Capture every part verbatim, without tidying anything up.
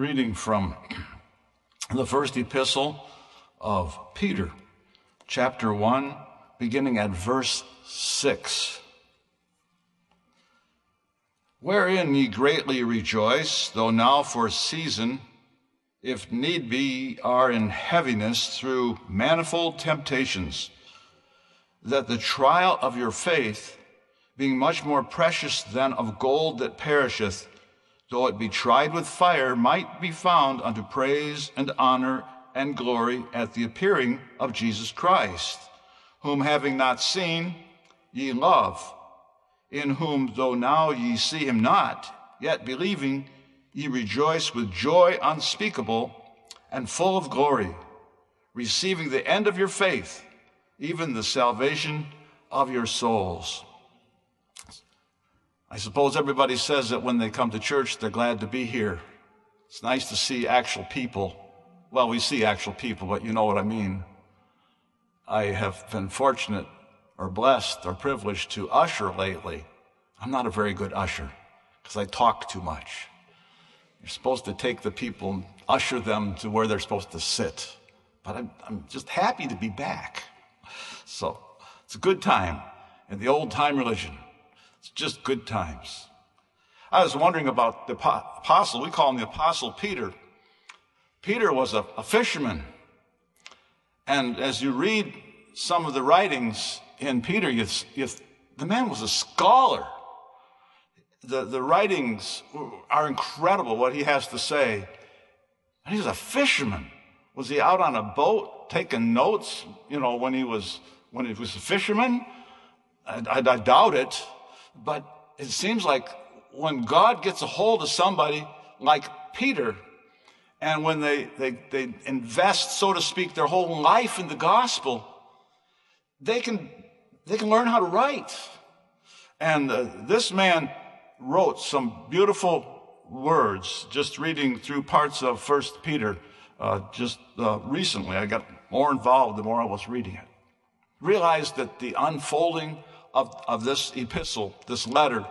reading from the first epistle of Peter, chapter one, beginning at verse six. Wherein ye greatly rejoice, though now for a season, if need be, are in heaviness through manifold temptations, that the trial of your faith, being much more precious than of gold that perisheth, though it be tried with fire, might be found unto praise and honor and glory at the appearing of Jesus Christ, whom having not seen, ye love, in whom though now ye see him not, yet believing, ye rejoice with joy unspeakable and full of glory, receiving the end of your faith, even the salvation of your souls. I suppose everybody says that when they come to church, they're glad to be here. It's nice to see actual people. Well, we see actual people, but you know what I mean. I have been fortunate or blessed or privileged to usher lately. I'm not a very good usher because I talk too much. You're supposed to take the people and usher them to where they're supposed to sit. But I'm, I'm just happy to be back. So it's a good time in the old-time religion. It's just good times. I was wondering about the apostle. We call him the Apostle Peter. Peter was a, a fisherman. And as you read some of the writings in Peter, you, you, the man was a scholar. The, the writings are incredible, what he has to say. And he was a fisherman. Was he out on a boat taking notes, you know, when he was, when he was a fisherman? I, I, I doubt it. But it seems like when God gets a hold of somebody like Peter, and when they, they, they invest, so to speak, their whole life in the gospel, they can, they can learn how to write. And uh, this man wrote some beautiful words, just reading through parts of First Peter uh, just uh, recently. I got more involved the more I was reading it. Realized that the unfolding Of, of this epistle, this letter,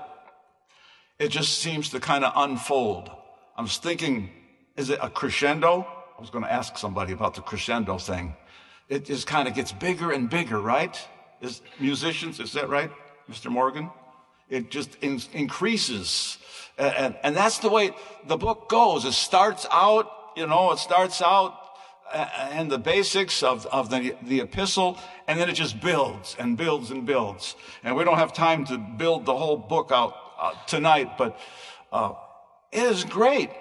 it just seems to kind of unfold. I was thinking, is it a crescendo? I was going to ask somebody about the crescendo thing. It just kind of gets bigger and bigger, right? Is, musicians, is that right, Mister Morgan? It just in, increases. And, and, and that's the way the book goes. It starts out, you know, it starts out and the basics of, of the, the epistle, and then it just builds and builds and builds. And we don't have time to build the whole book out uh, tonight, but uh, it is great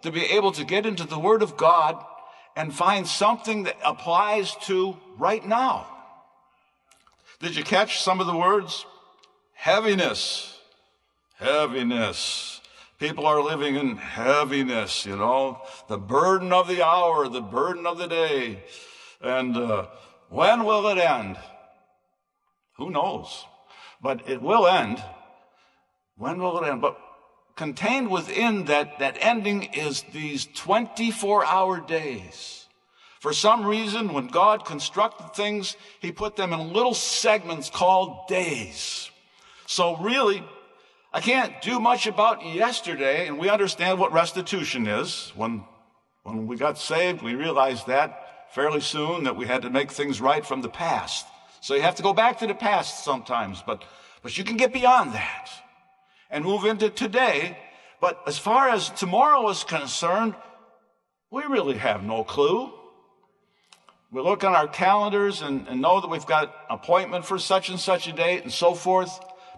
to be able to get into the Word of God and find something that applies to right now. Did you catch some of the words? Heaviness. Heaviness. People are living in heaviness, you know, the burden of the hour, the burden of the day. And uh, when will it end? Who knows? But it will end. When will it end? But contained within that, that ending is these twenty-four hour days. For some reason, when God constructed things, he put them in little segments called days. So really, I can't do much about yesterday, and we understand what restitution is. When, when we got saved, we realized that fairly soon, that we had to make things right from the past. So you have to go back to the past sometimes, but, but you can get beyond that and move into today. But as far as tomorrow is concerned, we really have no clue. We look on our calendars and, and know that we've got an appointment for such and such a date and so forth,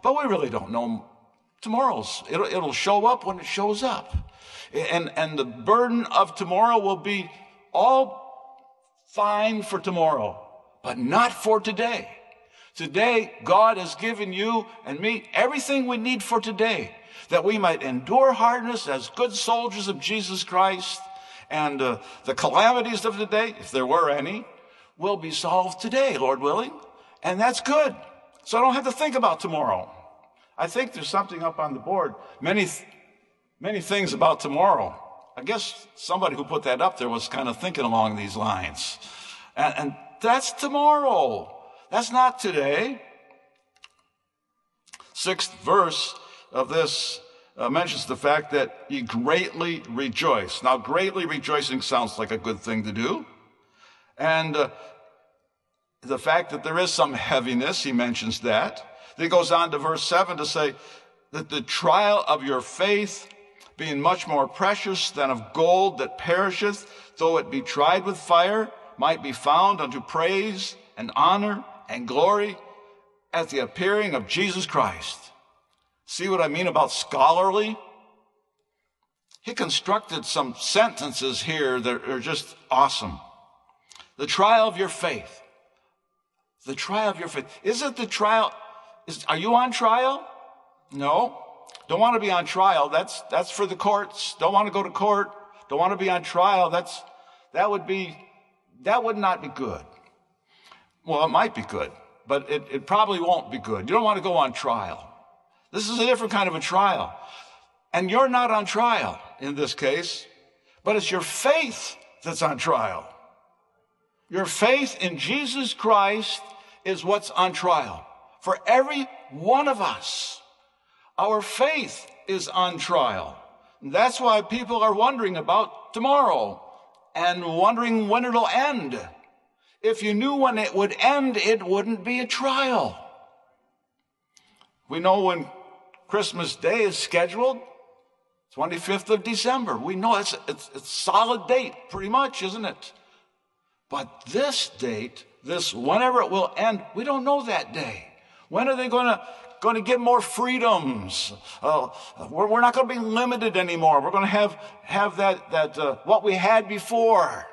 but we really don't know tomorrow's. It'll, it'll show up when it shows up. And, and the burden of tomorrow will be all fine for tomorrow, but not for today. Today, God has given you and me everything we need for today, that we might endure hardness as good soldiers of Jesus Christ, and uh, the calamities of today, if there were any, will be solved today, Lord willing. And that's good. So I don't have to think about tomorrow. I think there's something up on the board. Many, many things about tomorrow. I guess somebody who put that up there was kind of thinking along these lines. And, and that's tomorrow. That's not today. Sixth verse of this uh, mentions the fact that ye greatly rejoice. Now, greatly rejoicing sounds like a good thing to do. And uh, the fact that there is some heaviness, he mentions that. Then he goes on to verse seven to say that the trial of your faith, being much more precious than of gold that perisheth, though it be tried with fire, might be found unto praise and honor and glory at the appearing of Jesus Christ. See what I mean about scholarly? He constructed some sentences here that are just awesome. The trial of your faith. The trial of your faith. Isn't the trial, is, are you on trial? No. Don't want to be on trial. That's, that's for the courts. Don't want to go to court. Don't want to be on trial. That's, that would be, that would not be good. Well, it might be good, but it, it probably won't be good. You don't want to go on trial. This is a different kind of a trial. And you're not on trial in this case, but it's your faith that's on trial. Your faith in Jesus Christ is what's on trial. For every one of us, our faith is on trial. And that's why people are wondering about tomorrow and wondering when it'll end. If you knew when it would end, it wouldn't be a trial. We know when Christmas Day is scheduled, twenty-fifth of December. We know it's, it's, it's a solid date, pretty much, isn't it? But this date, this whenever it will end, we don't know that day. When are they going to going to get more freedoms? Uh, we're, we're not going to be limited anymore. We're going to have have that that uh, what we had before.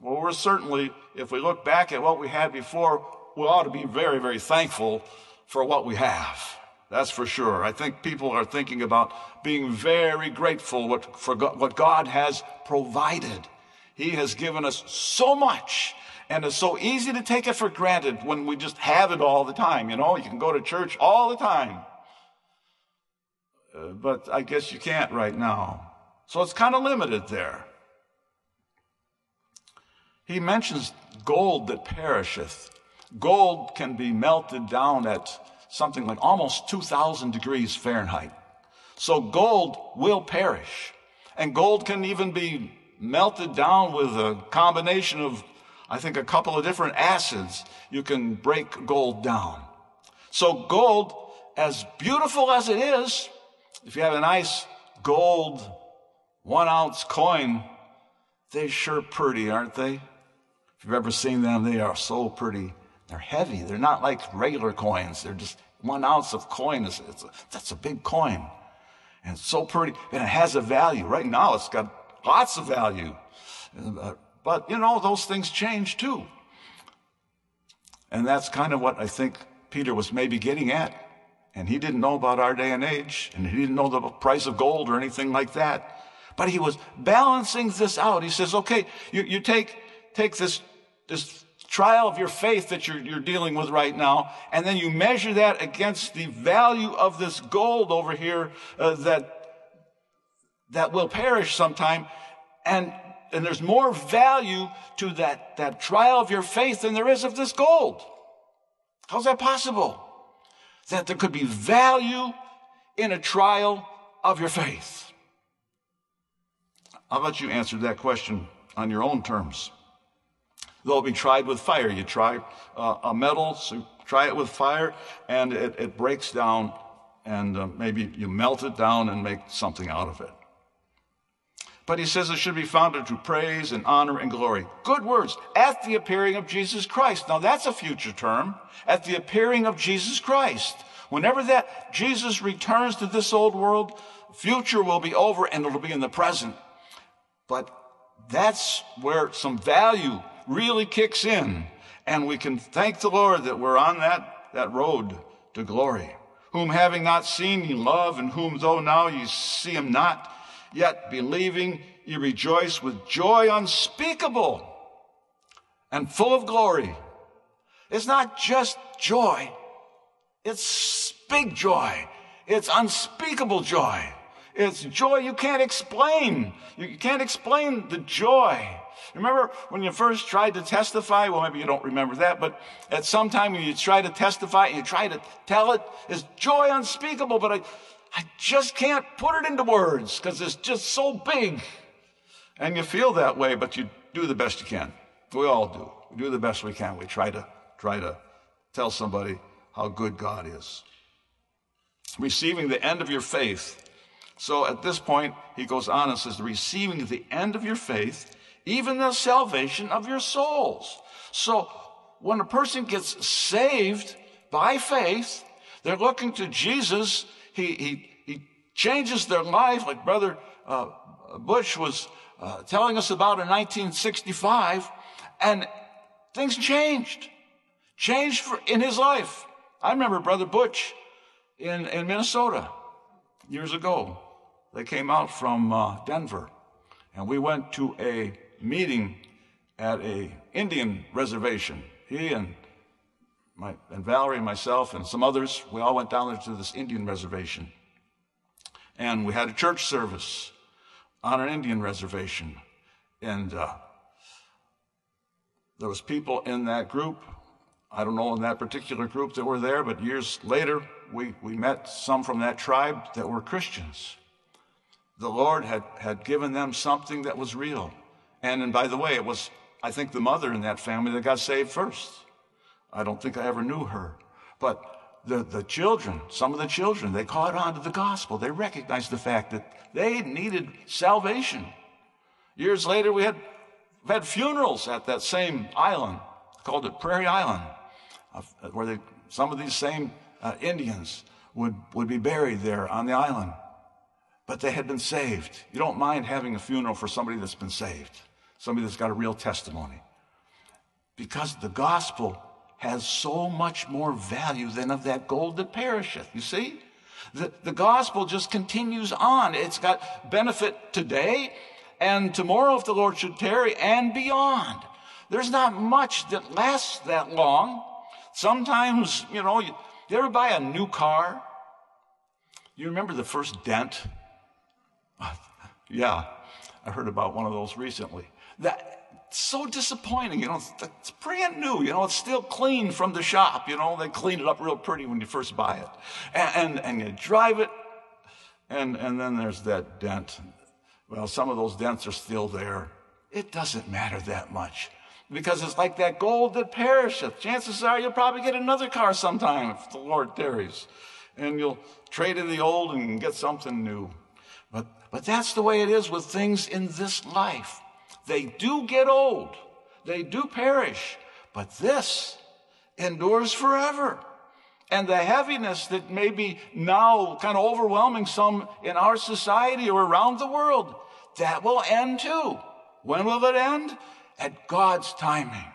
Well, we're certainly, if we look back at what we had before, we ought to be very, very thankful for what we have. That's for sure. I think people are thinking about being very grateful what, for God, what God has provided. He has given us so much, and it's so easy to take it for granted when we just have it all the time. You know, you can go to church all the time, uh, but I guess you can't right now. So it's kind of limited there. He mentions gold that perisheth. Gold can be melted down at something like almost two thousand degrees Fahrenheit. So gold will perish, and gold can even be melted down with a combination of, I think, a couple of different acids. You can break gold down. So gold, as beautiful as it is, if you have a nice gold one-ounce coin, they're sure pretty, aren't they? If you've ever seen them, they are so pretty. They're heavy. They're not like regular coins. They're just one ounce of coin. Is, it's a, that's a big coin. And it's so pretty. And it has a value. Right now, it's got lots of value. But, you know, those things change too. And that's kind of what I think Peter was maybe getting at. And he didn't know about our day and age, and he didn't know the price of gold or anything like that. But he was balancing this out. He says, okay, you, you take, take this, this trial of your faith that you're, you're dealing with right now, and then you measure that against the value of this gold over here uh, that that will perish sometime, and, and there's more value to that, that trial of your faith than there is of this gold. How's that possible? That there could be value in a trial of your faith. I'll let you answer that question on your own terms. Though it be tried with fire. You try uh, a metal, so you try it with fire, and it, it breaks down, and uh, maybe you melt it down and make something out of it. But he says it should be found unto praise and honor and glory. Good words. At the appearing of Jesus Christ. Now that's a future term. At the appearing of Jesus Christ. Whenever that Jesus returns to this old world, future will be over and it'll be in the present. But that's where some value really kicks in. And we can thank the Lord that we're on that, that road to glory. Whom having not seen ye love, and whom though now ye see him not, yet believing ye rejoice with joy unspeakable and full of glory. It's not just joy. It's big joy. It's unspeakable joy. It's joy you can't explain. You can't explain the joy. Remember when you first tried to testify? Well, maybe you don't remember that, but at some time when you try to testify, and you try to tell it, it's joy unspeakable, but I... I just can't put it into words because it's just so big. And you feel that way, but you do the best you can. We all do. We do the best we can. We try to, try to tell somebody how good God is. Receiving the end of your faith. So at this point, he goes on and says, receiving the end of your faith, even the salvation of your souls. So when a person gets saved by faith, they're looking to Jesus. He, he, he changes their life, like Brother uh, Bush was uh, telling us about in nineteen sixty-five, and things changed, changed for, in his life. I remember Brother Butch in, in Minnesota years ago. They came out from uh, Denver, and we went to a meeting at a Indian reservation. He and, my, and Valerie and myself and some others, we all went down there to this Indian reservation. And we had a church service on an Indian reservation. And uh, there was people in that group. I don't know in that particular group that were there, but years later, we, we met some from that tribe that were Christians. The Lord had, had given them something that was real. And, and by the way, it was, I think, the mother in that family that got saved first. I don't think I ever knew her. But the, the children, some of the children, they caught on to the gospel. They recognized the fact that they needed salvation. Years later, we had, we had funerals at that same island, called it Prairie Island, where they, some of these same uh, Indians would, would be buried there on the island. But they had been saved. You don't mind having a funeral for somebody that's been saved, somebody that's got a real testimony. Because the gospel has so much more value than of that gold that perisheth. You see? The, the gospel just continues on. It's got benefit today and tomorrow if the Lord should tarry and beyond. There's not much that lasts that long. Sometimes, you know, you, you ever buy a new car? You remember the first dent? Yeah, I heard about one of those recently. That's so disappointing, you know, it's, it's brand new, you know, it's still clean from the shop, you know, they clean it up real pretty when you first buy it. And, and, and you drive it, and, and then there's that dent. Well, some of those dents are still there. It doesn't matter that much, because it's like that gold that perisheth. Chances are you'll probably get another car sometime if the Lord tarries, and you'll trade in the old and get something new. But, but that's the way it is with things in this life. They do get old. They do perish. But this endures forever. And the heaviness that may be now kind of overwhelming some in our society or around the world, that will end too. When will it end? At God's timing.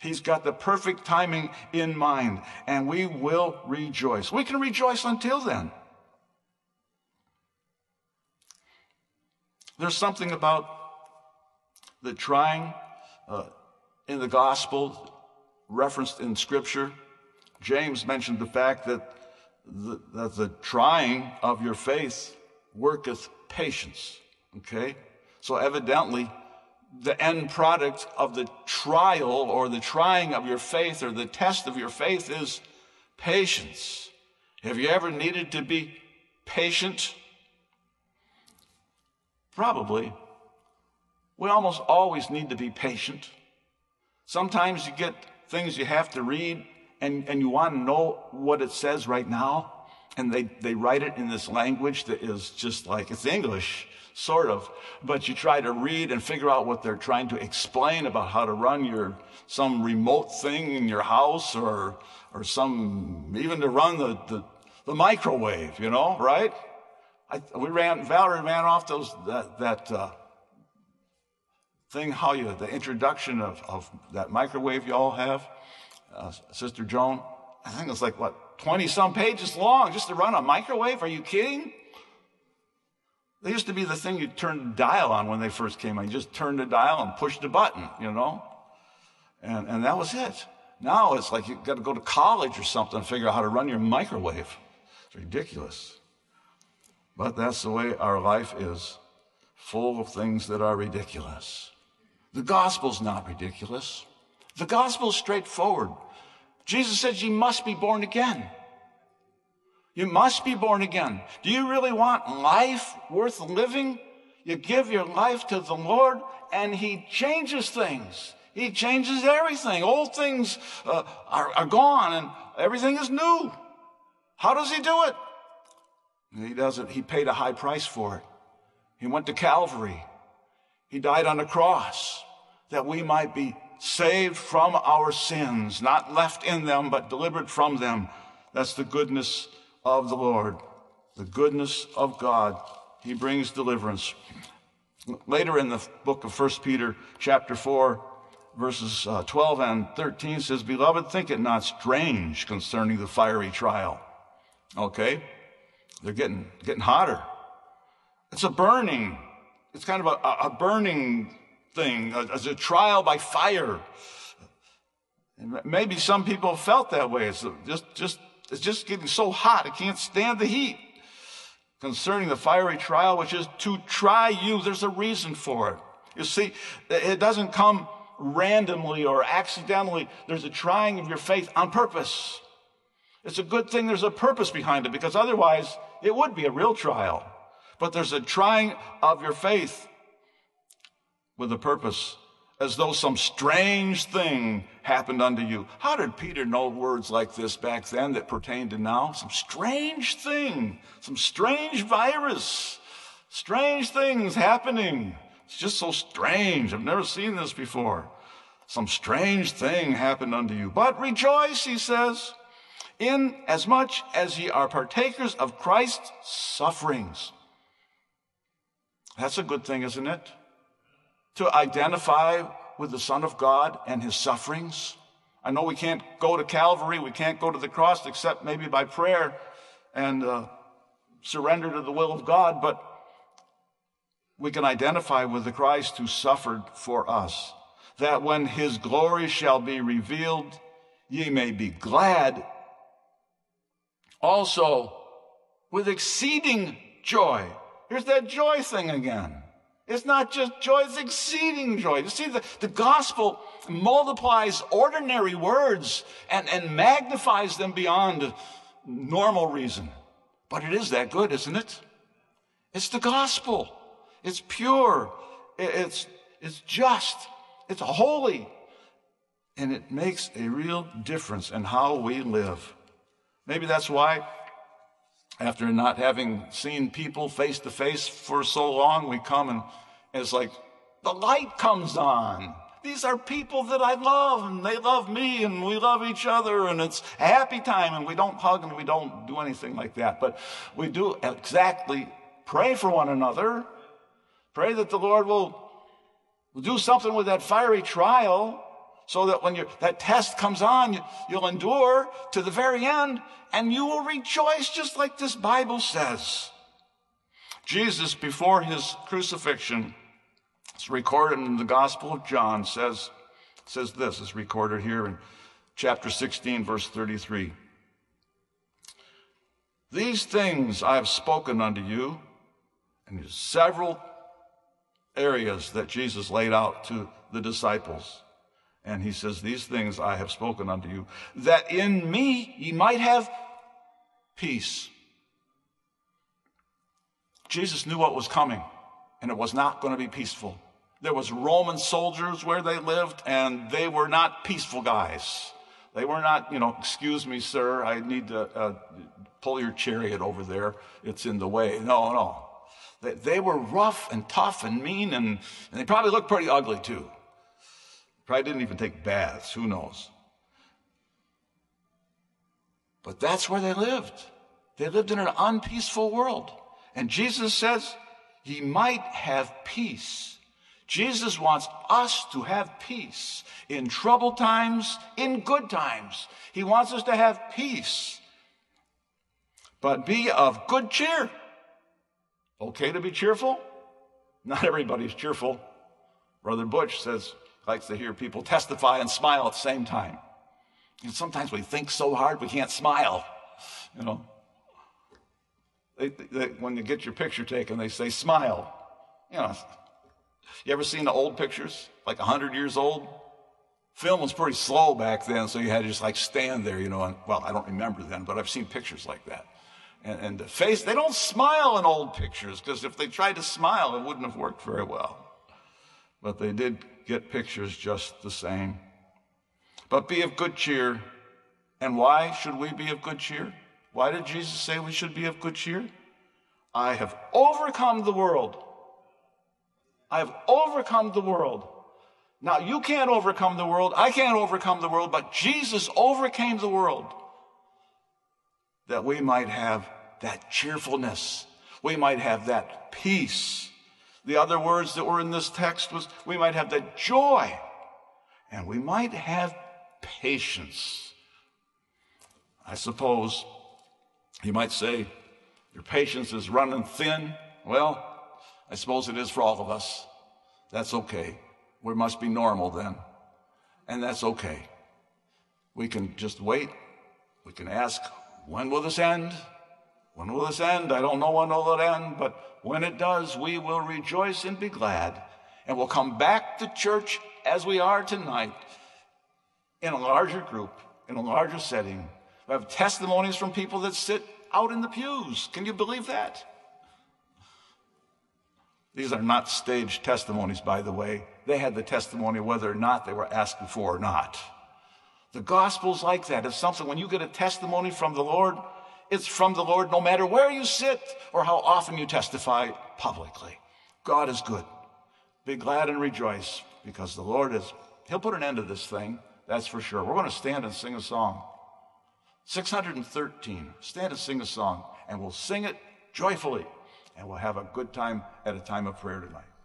He's got the perfect timing in mind, and we will rejoice. We can rejoice until then. There's something about the trying uh, in the gospel referenced in Scripture. James mentioned the fact that the, that the trying of your faith worketh patience. Okay? So evidently, the end product of the trial or the trying of your faith or the test of your faith is patience. Have you ever needed to be patient? Probably. We almost always need to be patient. Sometimes you get things you have to read and, and you want to know what it says right now. And they, they write it in this language that is just like, it's English, sort of. But you try to read and figure out what they're trying to explain about how to run your some remote thing in your house or or some, even to run the, the, the microwave, you know, right? I, we ran, Valerie ran off those, that, that uh, thing, how you, the introduction of, of that microwave you all have, uh, Sister Joan. I think it's like, what, twenty-some pages long just to run a microwave? Are you kidding? They used to be the thing you turned the dial on when they first came out. You just turned the dial and pushed the button, you know? And, and that was it. Now it's like you've got to go to college or something to figure out how to run your microwave. It's ridiculous. But that's the way our life is, full of things that are ridiculous. The gospel's not ridiculous. The gospel's straightforward. Jesus said, ye must be born again. You must be born again. Do you really want life worth living? You give your life to the Lord and He changes things. He changes everything. Old things uh, are, are gone and everything is new. How does He do it? He does it. He paid a high price for it. He went to Calvary. He died on the cross that we might be saved from our sins, not left in them, but delivered from them. That's the goodness of the Lord, the goodness of God. He brings deliverance. Later in the book of First Peter, chapter four, verses twelve and thirteen says, "Beloved, think it not strange concerning the fiery trial." Okay? They're getting, getting hotter. It's a burning. It's kind of a, a burning thing, as a, a trial by fire. And maybe some people have felt that way. It's just, just, it's just getting so hot, it can't stand the heat. Concerning the fiery trial, which is to try you. There's a reason for it. You see, it doesn't come randomly or accidentally. There's a trying of your faith on purpose. It's a good thing there's a purpose behind it, because otherwise it would be a real trial. But there's a trying of your faith with a purpose, as though some strange thing happened unto you. How did Peter know words like this back then that pertain to now? Some strange thing, some strange virus, strange things happening. It's just so strange. I've never seen this before. Some strange thing happened unto you. But rejoice, he says, in as much as ye are partakers of Christ's sufferings. That's a good thing, isn't it? To identify with the Son of God and His sufferings. I know we can't go to Calvary, we can't go to the cross except maybe by prayer and uh, surrender to the will of God, but we can identify with the Christ who suffered for us, that when His glory shall be revealed, ye may be glad also with exceeding joy. Here's that joy thing again. It's not just joy, it's exceeding joy. You see, the, the gospel multiplies ordinary words and, and magnifies them beyond normal reason. But it is that good, isn't it? It's the gospel. It's pure. It's, it's just. It's holy. And it makes a real difference in how we live. Maybe that's why, after not having seen people face to face for so long, we come and it's like the light comes on. These are people that I love, and they love me, and we love each other, and it's a happy time, and we don't hug, and we don't do anything like that. But we do exactly pray for one another. Pray that the Lord will, will do something with that fiery trial, so that when you're, that test comes on, you, you'll endure to the very end, and you will rejoice, just like this Bible says. Jesus, before His crucifixion, it's recorded in the Gospel of John, says, says this. It's recorded here in chapter sixteen, verse thirty-three. "These things I have spoken unto you," and there's several areas that Jesus laid out to the disciples. And He says, "These things I have spoken unto you, that in me ye might have peace." Jesus knew what was coming, and it was not going to be peaceful. There was Roman soldiers where they lived, and they were not peaceful guys. They were not, you know, "Excuse me, sir, I need to uh, pull your chariot over there. It's in the way." No, no. They, they were rough and tough and mean, and, and they probably looked pretty ugly, too. Probably didn't even take baths, who knows. But that's where they lived. They lived in an unpeaceful world. And Jesus says, "Ye might have peace." Jesus wants us to have peace in troubled times, in good times. He wants us to have peace. "But be of good cheer." Okay to be cheerful? Not everybody's cheerful. Brother Butch says, likes to hear people testify and smile at the same time. And sometimes we think so hard we can't smile. You know, they, they, when you get your picture taken, they say, "Smile." You know, you ever seen the old pictures, like a hundred years old? Film was pretty slow back then, so you had to just like stand there, you know, and, well, I don't remember then, but I've seen pictures like that. and, and the face. They don't smile in old pictures, because if they tried to smile, it wouldn't have worked very well. But they did get pictures just the same. But be of good cheer. And why should we be of good cheer? Why did Jesus say we should be of good cheer? I have overcome the world. I have overcome the world. Now, you can't overcome the world. I can't overcome the world. But Jesus overcame the world that we might have that cheerfulness. We might have that peace. The other words that were in this text was we might have that joy. And we might have patience. I suppose you might say, your patience is running thin. Well, I suppose it is for all of us. That's okay. We must be normal then. And that's okay. We can just wait. We can ask, when will this end? When will this end? I don't know when it will end, but when it does, we will rejoice and be glad. And we'll come back to church as we are tonight in a larger group, in a larger setting. We have testimonies from people that sit out in the pews. Can you believe that? These are not staged testimonies, by the way. They had the testimony whether or not they were asked before or not. The gospel's like that. It's something, when you get a testimony from the Lord, it's from the Lord no matter where you sit or how often you testify publicly. God is good. Be glad and rejoice, because the Lord is, he'll put an end to this thing, that's for sure. We're going to stand and sing a song. six hundred thirteen, stand and sing a song, and we'll sing it joyfully, and we'll have a good time at a time of prayer tonight.